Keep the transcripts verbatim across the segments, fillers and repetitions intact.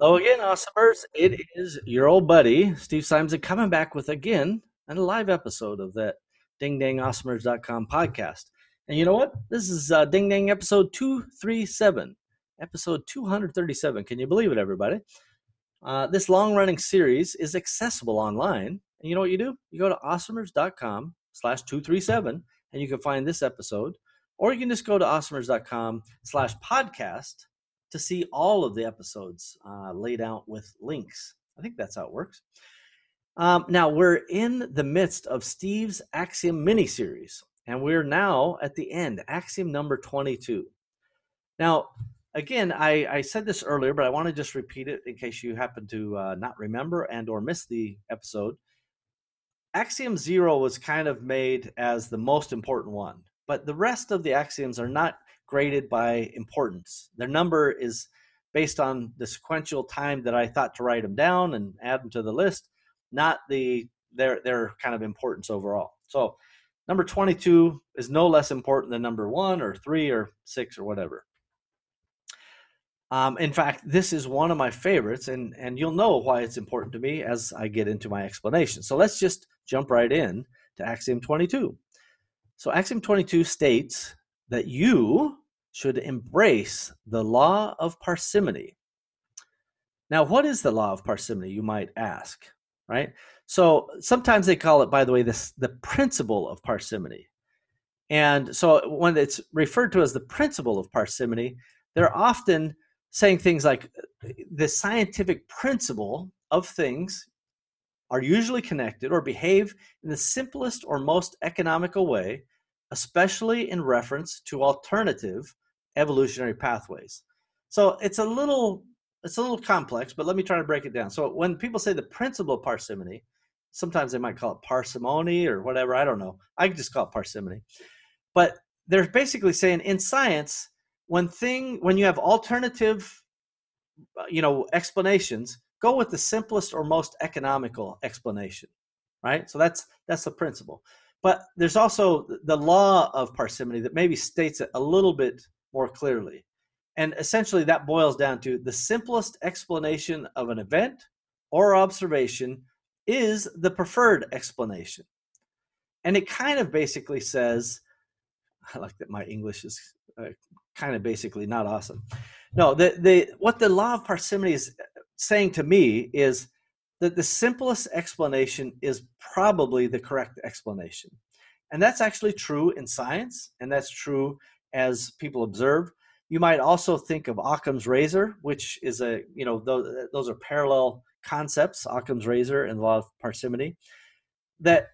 Hello again, awesomers. It is your old buddy, Steve Simonson, coming back with, again, a live episode of that Ding Dang Awesomers dot com podcast. And you know what? This is uh, Ding Dang episode two thirty-seven, episode two thirty-seven. Can you believe it, everybody? Uh, this long-running series is accessible online. And you know what you do? You go to awesomers dot com slash two thirty-seven, and you can find this episode. Or you can just go to awesomers dot com slash podcast. to see all of the episodes uh, laid out with links. I think that's how it works. Um, now, we're in the midst of Steve's Axiom mini-series, and we're now at the end, Axiom number twenty-two. Now, again, I, I said this earlier, but I want to just repeat it in case you happen to uh, not remember and or miss the episode. Axiom zero was kind of made as the most important one, but the rest of the axioms are not graded by importance. Their number is based on the sequential time that I thought to write them down and add them to the list, not the their their kind of importance overall. So number twenty-two is no less important than number one or three or six or whatever. Um, in fact, this is one of my favorites, and, and you'll know why it's important to me as I get into my explanation. So let's just jump right in to Axiom twenty-two. So Axiom twenty-two states that you should embrace the law of parsimony. Now, what is the law of parsimony, you might ask, right? So sometimes they call it, by the way, this the principle of parsimony. And so when it's referred to as the principle of parsimony, they're often saying things like the scientific principle of things are usually connected or behave in the simplest or most economical way, especially in reference to alternative evolutionary pathways. So it's a little it's a little complex, but let me try to break it down. So when people say the principle of parsimony, sometimes they might call it parsimony or whatever, I don't know. I just call it parsimony. But they're basically saying in science, when thing when you have alternative you know explanations, go with the simplest or most economical explanation, right? So that's that's the principle. But there's also the law of parsimony that maybe states it a little bit more clearly. And essentially that boils down to the simplest explanation of an event or observation is the preferred explanation. And it kind of basically says, I like that my English is uh, kind of basically not awesome. No, the, the, what the law of parsimony is saying to me is that the simplest explanation is probably the correct explanation. And that's actually true in science, and that's true as people observe. You might also think of Occam's razor, which is a, you know, those, those are parallel concepts, Occam's razor and law of parsimony, that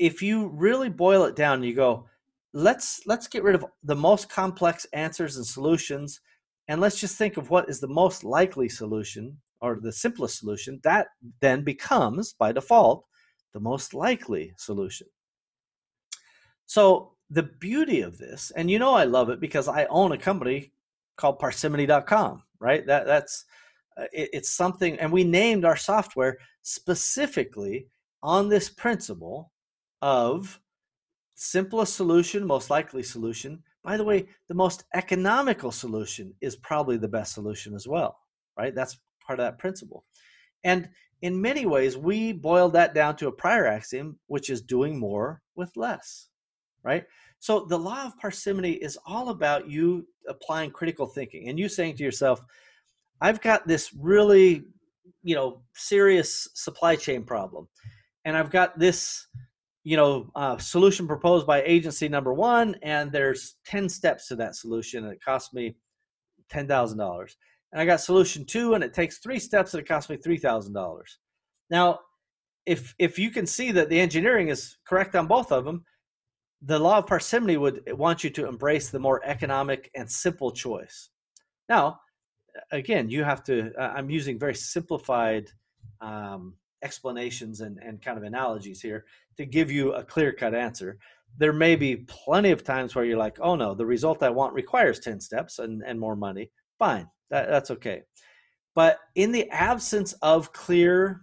if you really boil it down, you go, let's, let's get rid of the most complex answers and solutions, and let's just think of what is the most likely solution or the simplest solution, that then becomes, by default, the most likely solution. So the beauty of this, and you know I love it because I own a company called parsimony dot com, right? That, that's, uh, it, it's something, and we named our software specifically on this principle of simplest solution, most likely solution. By the way, the most economical solution is probably the best solution as well, right? That's part of that principle. And in many ways, we boiled that down to a prior axiom, which is doing more with less, right? So the law of parsimony is all about you applying critical thinking and you saying to yourself, I've got this really, you know, serious supply chain problem. And I've got this, you know, uh, solution proposed by agency number one, and there's ten steps to that solution. And it cost me ten thousand dollars. And I got solution two, and it takes three steps, and it costs me three thousand dollars. Now, if if you can see that the engineering is correct on both of them, the law of parsimony would want you to embrace the more economic and simple choice. Now, again, you have to, uh, I'm using very simplified um, explanations and, and kind of analogies here to give you a clear-cut answer. There may be plenty of times where you're like, oh no, the result I want requires ten steps and, and more money. Fine. That, that's okay. But in the absence of clear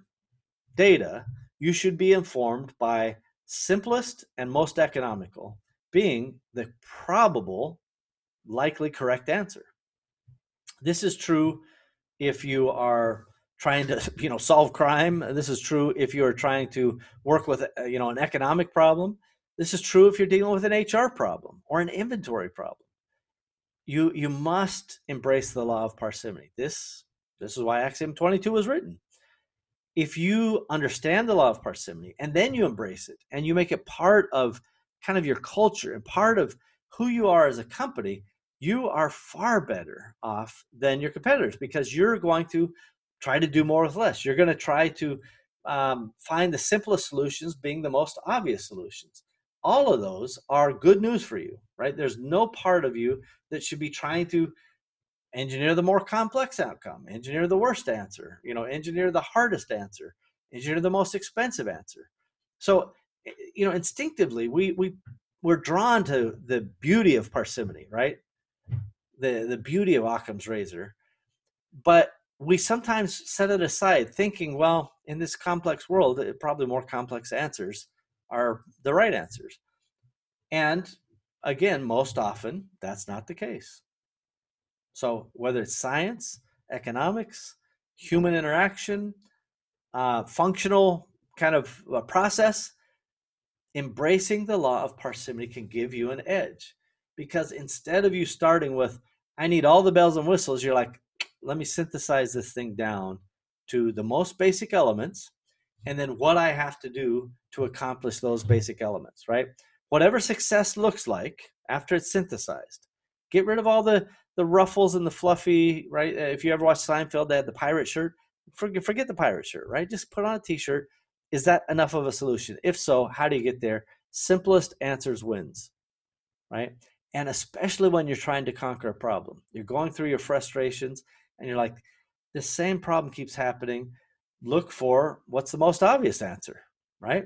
data, you should be informed by simplest and most economical being the probable, likely correct answer. This is true if you are trying to, you know, solve crime. This is true if you're trying to work with, you know, an economic problem. This is true if you're dealing with an H R problem or an inventory problem. You, you must embrace the law of parsimony. This, this is why Axiom twenty-two was written. If you understand the law of parsimony and then you embrace it and you make it part of kind of your culture and part of who you are as a company, you are far better off than your competitors, because you're going to try to do more with less. You're going to try to um, find the simplest solutions being the most obvious solutions. All of those are good news for you, right? There's no part of you that should be trying to engineer the more complex outcome, engineer the worst answer, you know, engineer the hardest answer, engineer the most expensive answer. So, you know, instinctively, we, we, we're drawn to the beauty of parsimony, right? The, the beauty of Occam's razor. But we sometimes set it aside thinking, well, in this complex world, it, probably more complex answers are the right answers. And again, most often, that's not the case. So whether it's science, economics, human interaction, uh, functional kind of uh, process, embracing the law of parsimony can give you an edge. Because instead of you starting with, I need all the bells and whistles, you're like, let me synthesize this thing down to the most basic elements, and then what I have to do to accomplish those basic elements, right? Whatever success looks like after it's synthesized, get rid of all the, the ruffles and the fluffy, right? If you ever watched Seinfeld, they had the pirate shirt. Forget, forget the pirate shirt, right? Just put on a t-shirt. Is that enough of a solution? If so, how do you get there? Simplest answers wins, right? And especially when you're trying to conquer a problem, you're going through your frustrations and you're like, the same problem keeps happening. Look for what's the most obvious answer, right?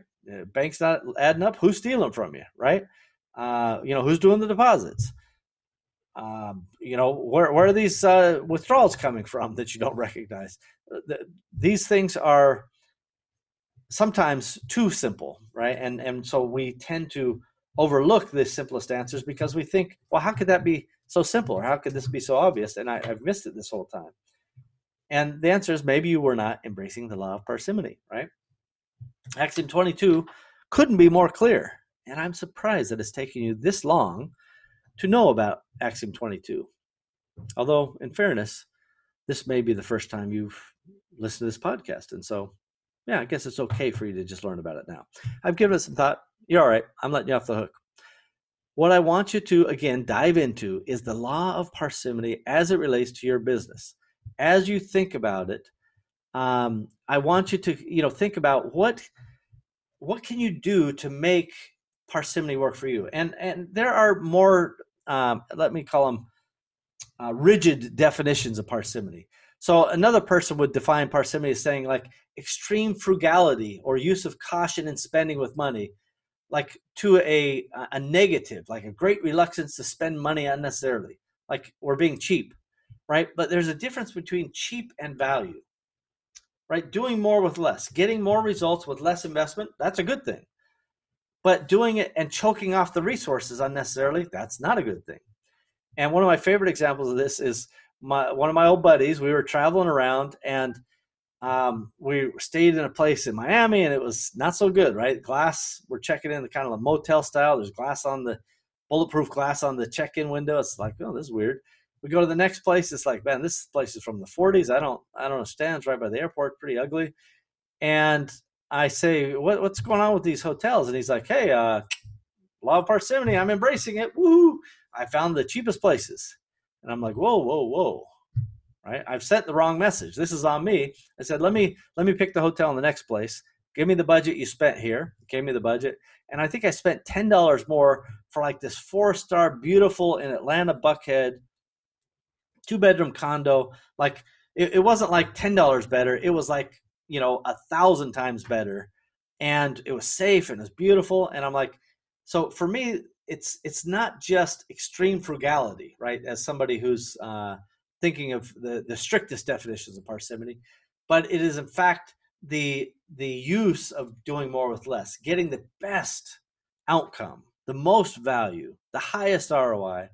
Bank's not adding up. Who's stealing from you, right? Uh, you know, who's doing the deposits? Um, you know, where, where are these uh, withdrawals coming from that you don't recognize? The, these things are sometimes too simple, right? And, and so we tend to overlook the simplest answers because we think, well, how could that be so simple? Or how could this be so obvious? And I, I've missed it this whole time. And the answer is maybe you were not embracing the law of parsimony, right? Axiom twenty-two couldn't be more clear. And I'm surprised that it's taken you this long to know about Axiom twenty-two. Although, in fairness, this may be the first time you've listened to this podcast. And so, yeah, I guess it's okay for you to just learn about it now. I've given it some thought. You're all right. I'm letting you off the hook. What I want you to, again, dive into is the law of parsimony as it relates to your business. As you think about it, um, I want you to, you know, think about what, what can you do to make parsimony work for you? And, and there are more, um, let me call them uh, rigid definitions of parsimony. So another person would define parsimony as saying like extreme frugality or use of caution in spending with money, like to a, a negative, like a great reluctance to spend money unnecessarily, like we're being cheap, right? But there's a difference between cheap and value, right? Doing more with less, getting more results with less investment, that's a good thing. But doing it and choking off the resources unnecessarily, that's not a good thing. And one of my favorite examples of this is my, one of my old buddies. We were traveling around and um, we stayed in a place in Miami and it was not so good, right? Glass, we're checking in the kind of a motel style. There's glass on the, bulletproof glass on the check-in window. It's like, oh, this is weird. We go to the next place. It's like, man, this place is from the forties. I don't, I don't understand. It's right by the airport. Pretty ugly. And I say, what, what's going on with these hotels? And he's like, hey, uh, law of parsimony. I'm embracing it. Woohoo! I found the cheapest places. And I'm like, whoa, whoa, whoa. Right? I've sent the wrong message. This is on me. I said, let me, let me pick the hotel in the next place. Give me the budget you spent here. It gave me the budget. And I think I spent ten dollars more for like this four-star beautiful in Atlanta Buckhead, two-bedroom condo. Like it, it wasn't like ten dollars better. It was like, you know, a thousand times better, and it was safe and it was beautiful. And I'm like, so for me, it's, it's not just extreme frugality, right? As somebody who's uh, thinking of the, the strictest definitions of parsimony, but it is in fact the, the use of doing more with less, getting the best outcome, the most value, the highest R O I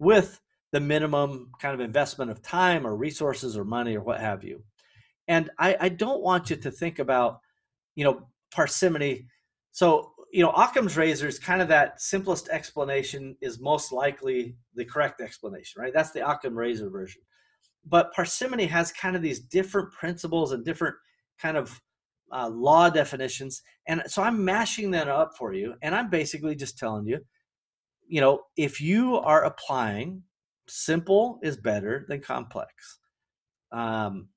with the minimum kind of investment of time or resources or money or what have you. And I, I don't want you to think about, you know, parsimony. So, you know, Occam's razor is kind of that simplest explanation is most likely the correct explanation, right? That's the Occam razor version. But parsimony has kind of these different principles and different kind of uh, law definitions. And so I'm mashing that up for you. And I'm basically just telling you, you know, if you are applying, simple is better than complex. Um,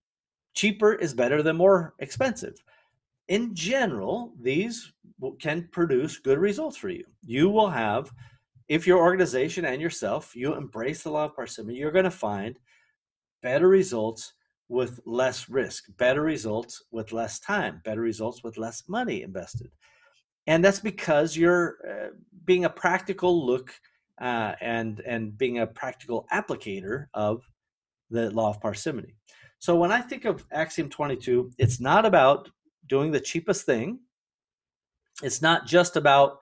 cheaper is better than more expensive. In general, these can produce good results for you. You will have, if your organization and yourself, you embrace the law of parsimony, you're going to find better results with less risk, better results with less time, better results with less money invested. And that's because you're uh, being a practical look uh, and, and being a practical applicator of the law of parsimony. So when I think of Axiom twenty-two, it's not about doing the cheapest thing. It's not just about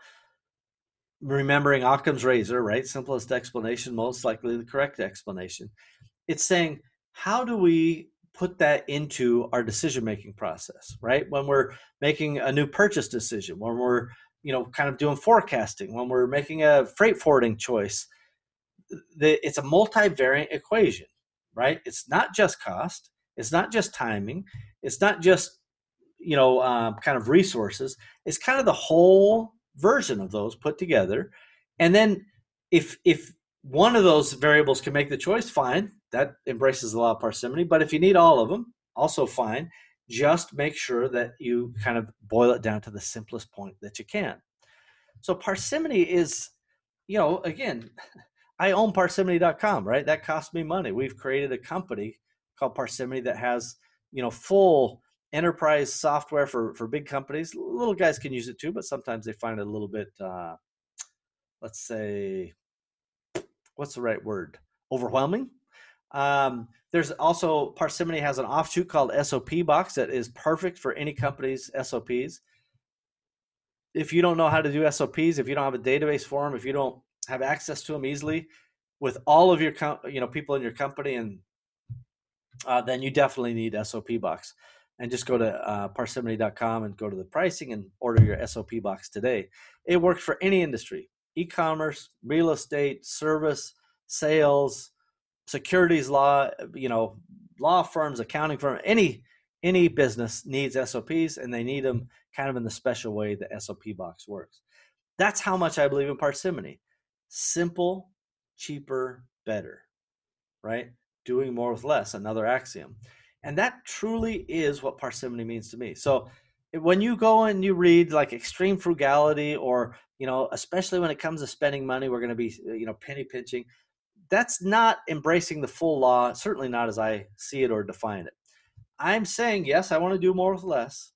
remembering Occam's razor, right? Simplest explanation, most likely the correct explanation. It's saying, how do we put that into our decision-making process, right? When we're making a new purchase decision, when we're, you know, kind of doing forecasting, when we're making a freight forwarding choice, the, it's a multivariate equation, right? It's not just cost. It's not just timing. It's not just, you know, uh, kind of resources. It's kind of the whole version of those put together. And then if, if one of those variables can make the choice, fine. That embraces the law of parsimony. But if you need all of them, also fine. Just make sure that you kind of boil it down to the simplest point that you can. So parsimony is, you know, again, I own parsimony dot com, right? That cost me money. We've created a company called Parsimony that has, you know, full enterprise software for, for big companies. Little guys can use it too, but sometimes they find it a little bit, uh, let's say, what's the right word? Overwhelming. Um, there's also, Parsimony has an offshoot called S O P Box that is perfect for any company's S O Ps. If you don't know how to do S O Ps, if you don't have a database for them, if you don't have access to them easily with all of your, you know, people in your company, and uh, then you definitely need S O P Box. And just go to uh, parsimony dot com and go to the pricing and order your S O P Box today. It works for any industry: e-commerce, real estate, service, sales, securities law, you know, law firms, accounting firm, any, any business needs S O Ps, and they need them kind of in the special way the S O P Box works. That's how much I believe in parsimony. Simple, cheaper, better, right? Doing more with less, another axiom. And that truly is what parsimony means to me. So when you go and you read like extreme frugality, or, you know, especially when it comes to spending money, we're going to be, you know, penny pinching. That's not embracing the full law, certainly not as I see it or define it. I'm saying, yes, I want to do more with less,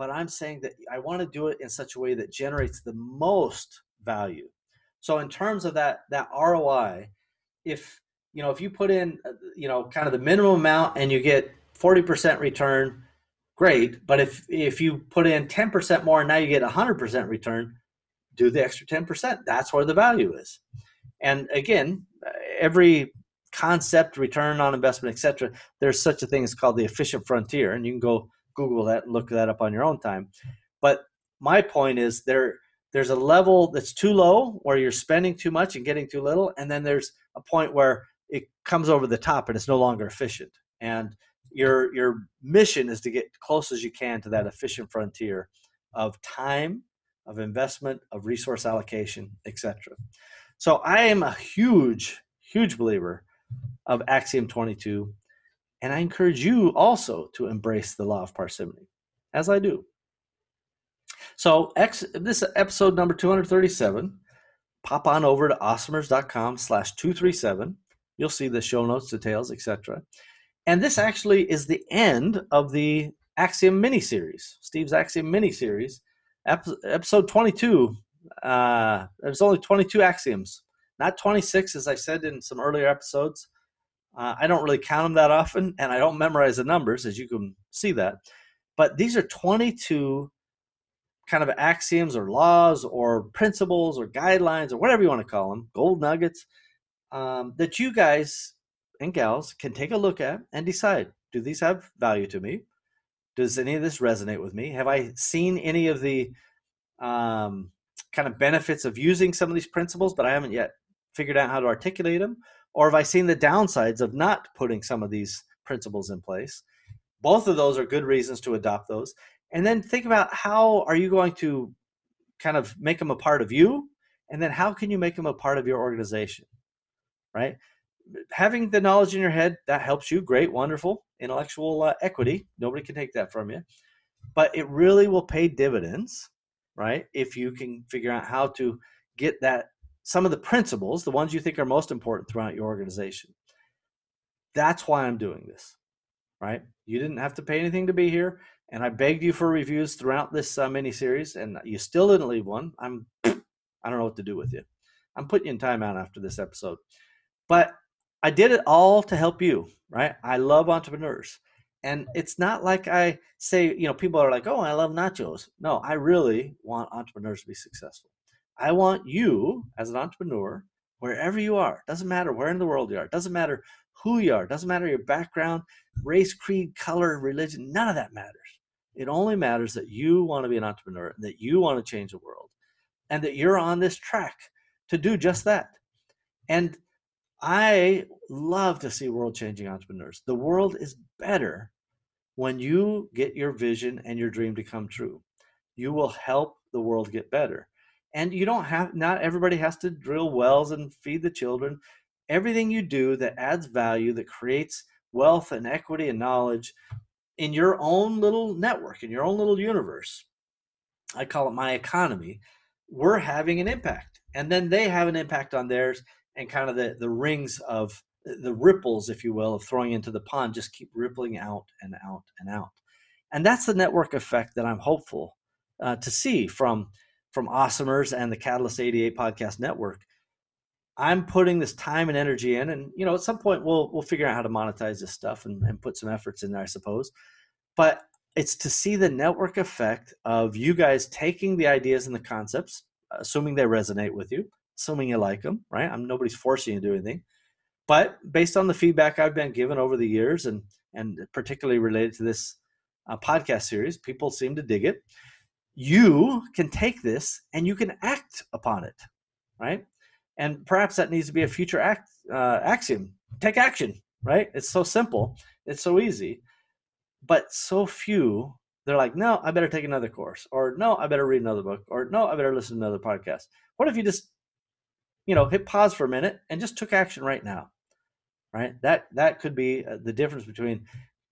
but I'm saying that I want to do it in such a way that generates the most value. So in terms of that, that R O I, if, you know, if you put in, you know, kind of the minimum amount and you get forty percent return, great. But if, if you put in ten percent more and now you get one hundred percent return, do the extra ten percent. That's where the value is. And again, every concept, return on investment, et cetera, there's such a thing as called the efficient frontier. And you can go Google that and look that up on your own time. But my point is there, there's a level that's too low where you're spending too much and getting too little. And then there's a point where it comes over the top and it's no longer efficient. And your, your mission is to get close as you can to that efficient frontier of time, of investment, of resource allocation, et cetera. So I am a huge, huge believer of Axiom twenty-two, and I encourage you also to embrace the law of parsimony, as I do. So ex this episode number two hundred thirty-seven, pop on over to awesomers dot com slash two thirty-seven. You'll see the show notes, details, et cetera. And this actually is the end of the Axiom mini-series, Steve's Axiom mini-series, ep episode twenty-two. Uh, there's only twenty-two axioms, not twenty-six, as I said in some earlier episodes. Uh, I don't really count them that often, and I don't memorize the numbers, as you can see that. But these are twenty-two kind of axioms or laws or principles or guidelines or whatever you want to call them, gold nuggets, um, that you guys and gals can take a look at and decide, do these have value to me? Does any of this resonate with me? Have I seen any of the um, kind of benefits of using some of these principles, but I haven't yet figured out how to articulate them? Or have I seen the downsides of not putting some of these principles in place? Both of those are good reasons to adopt those. And then think about, how are you going to kind of make them a part of you? And then how can you make them a part of your organization, right? Having the knowledge in your head, that helps you. Great, wonderful. Intellectual uh, equity. Nobody can take that from you. But it really will pay dividends, right? If you can figure out how to get that, some of the principles, the ones you think are most important throughout your organization. That's why I'm doing this, right? You didn't have to pay anything to be here. And I begged you for reviews throughout this uh, mini-series, and you still didn't leave one. I'm, I don't know what to do with you. I'm putting you in timeout after this episode. But I did it all to help you, right? I love entrepreneurs. And it's not like I say, you know, people are like, oh, I love nachos. No, I really want entrepreneurs to be successful. I want you as an entrepreneur, wherever you are, doesn't matter where in the world you are, doesn't matter who you are, doesn't matter your background, race, creed, color, religion, none of that matters. It only matters that you want to be an entrepreneur, that you want to change the world, and that you're on this track to do just that. And I love to see world-changing entrepreneurs. The world is better when you get your vision and your dream to come true. You will help the world get better. And you don't have, not everybody has to drill wells and feed the children. Everything you do that adds value, that creates wealth and equity and knowledge in your own little network, in your own little universe, I call it my economy, we're having an impact. And then they have an impact on theirs, and kind of the, the rings of the ripples, if you will, of throwing into the pond just keep rippling out and out and out. And that's the network effect that I'm hopeful uh, to see from from Awesomers and the Catalyst A D A podcast network. I'm putting this time and energy in, and you know, at some point we'll we'll figure out how to monetize this stuff and, and put some efforts in there, I suppose. But it's to see the network effect of you guys taking the ideas and the concepts, assuming they resonate with you, assuming you like them, right? I'm nobody's forcing you to do anything. But based on the feedback I've been given over the years, and and particularly related to this uh, podcast series, people seem to dig it. You can take this and you can act upon it, right? And perhaps that needs to be a future act, uh, axiom. Take action, right? It's so simple. It's so easy. But so few, they're like, no, I better take another course, or no, I better read another book, or no, I better listen to another podcast. What if you just, you know, hit pause for a minute and just took action right now, right? That, that could be the difference between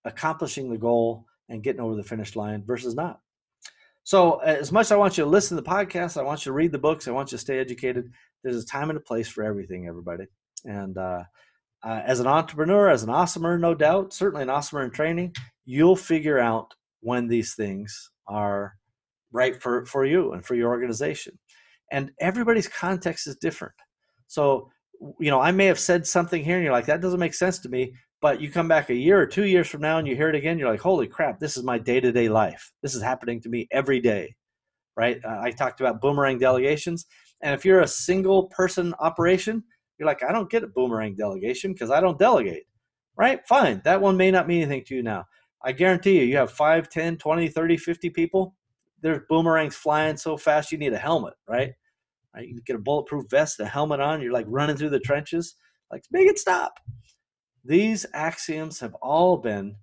accomplishing the goal and getting over the finish line versus not. So as much as I want you to listen to the podcast, I want you to read the books, I want you to stay educated, there's a time and a place for everything, everybody. And uh, uh, as an entrepreneur, as an awesomer, no doubt, certainly an awesomer in training, you'll figure out when these things are right for, for you and for your organization. And everybody's context is different. So, you know, I may have said something here and you're like, that doesn't make sense to me. But you come back a year or two years from now and you hear it again, you're like, holy crap, this is my day-to-day life. This is happening to me every day, right? Uh, I talked about boomerang delegations. And if you're a single person operation, you're like, I don't get a boomerang delegation because I don't delegate, right? Fine. That one may not mean anything to you now. I guarantee you, you have five, ten, twenty, thirty, fifty people. There's boomerangs flying so fast you need a helmet, right? You get a bulletproof vest, a helmet on, you're like running through the trenches. Like, make it stop. These axioms have all been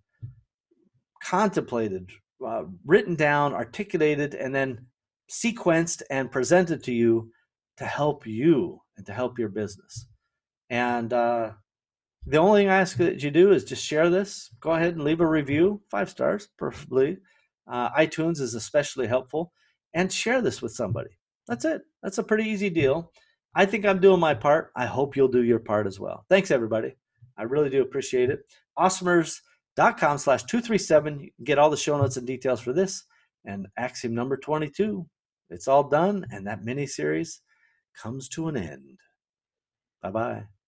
contemplated, uh, written down, articulated, and then sequenced and presented to you to help you and to help your business. And uh, the only thing I ask that you do is just share this. Go ahead and leave a review, five stars, preferably. Uh, iTunes is especially helpful. And share this with somebody. That's it. That's a pretty easy deal. I think I'm doing my part. I hope you'll do your part as well. Thanks, everybody. I really do appreciate it. Awesomers dot com slash two three seven. You can get all the show notes and details for this. And axiom number twenty-two. It's all done, and that mini-series comes to an end. Bye-bye.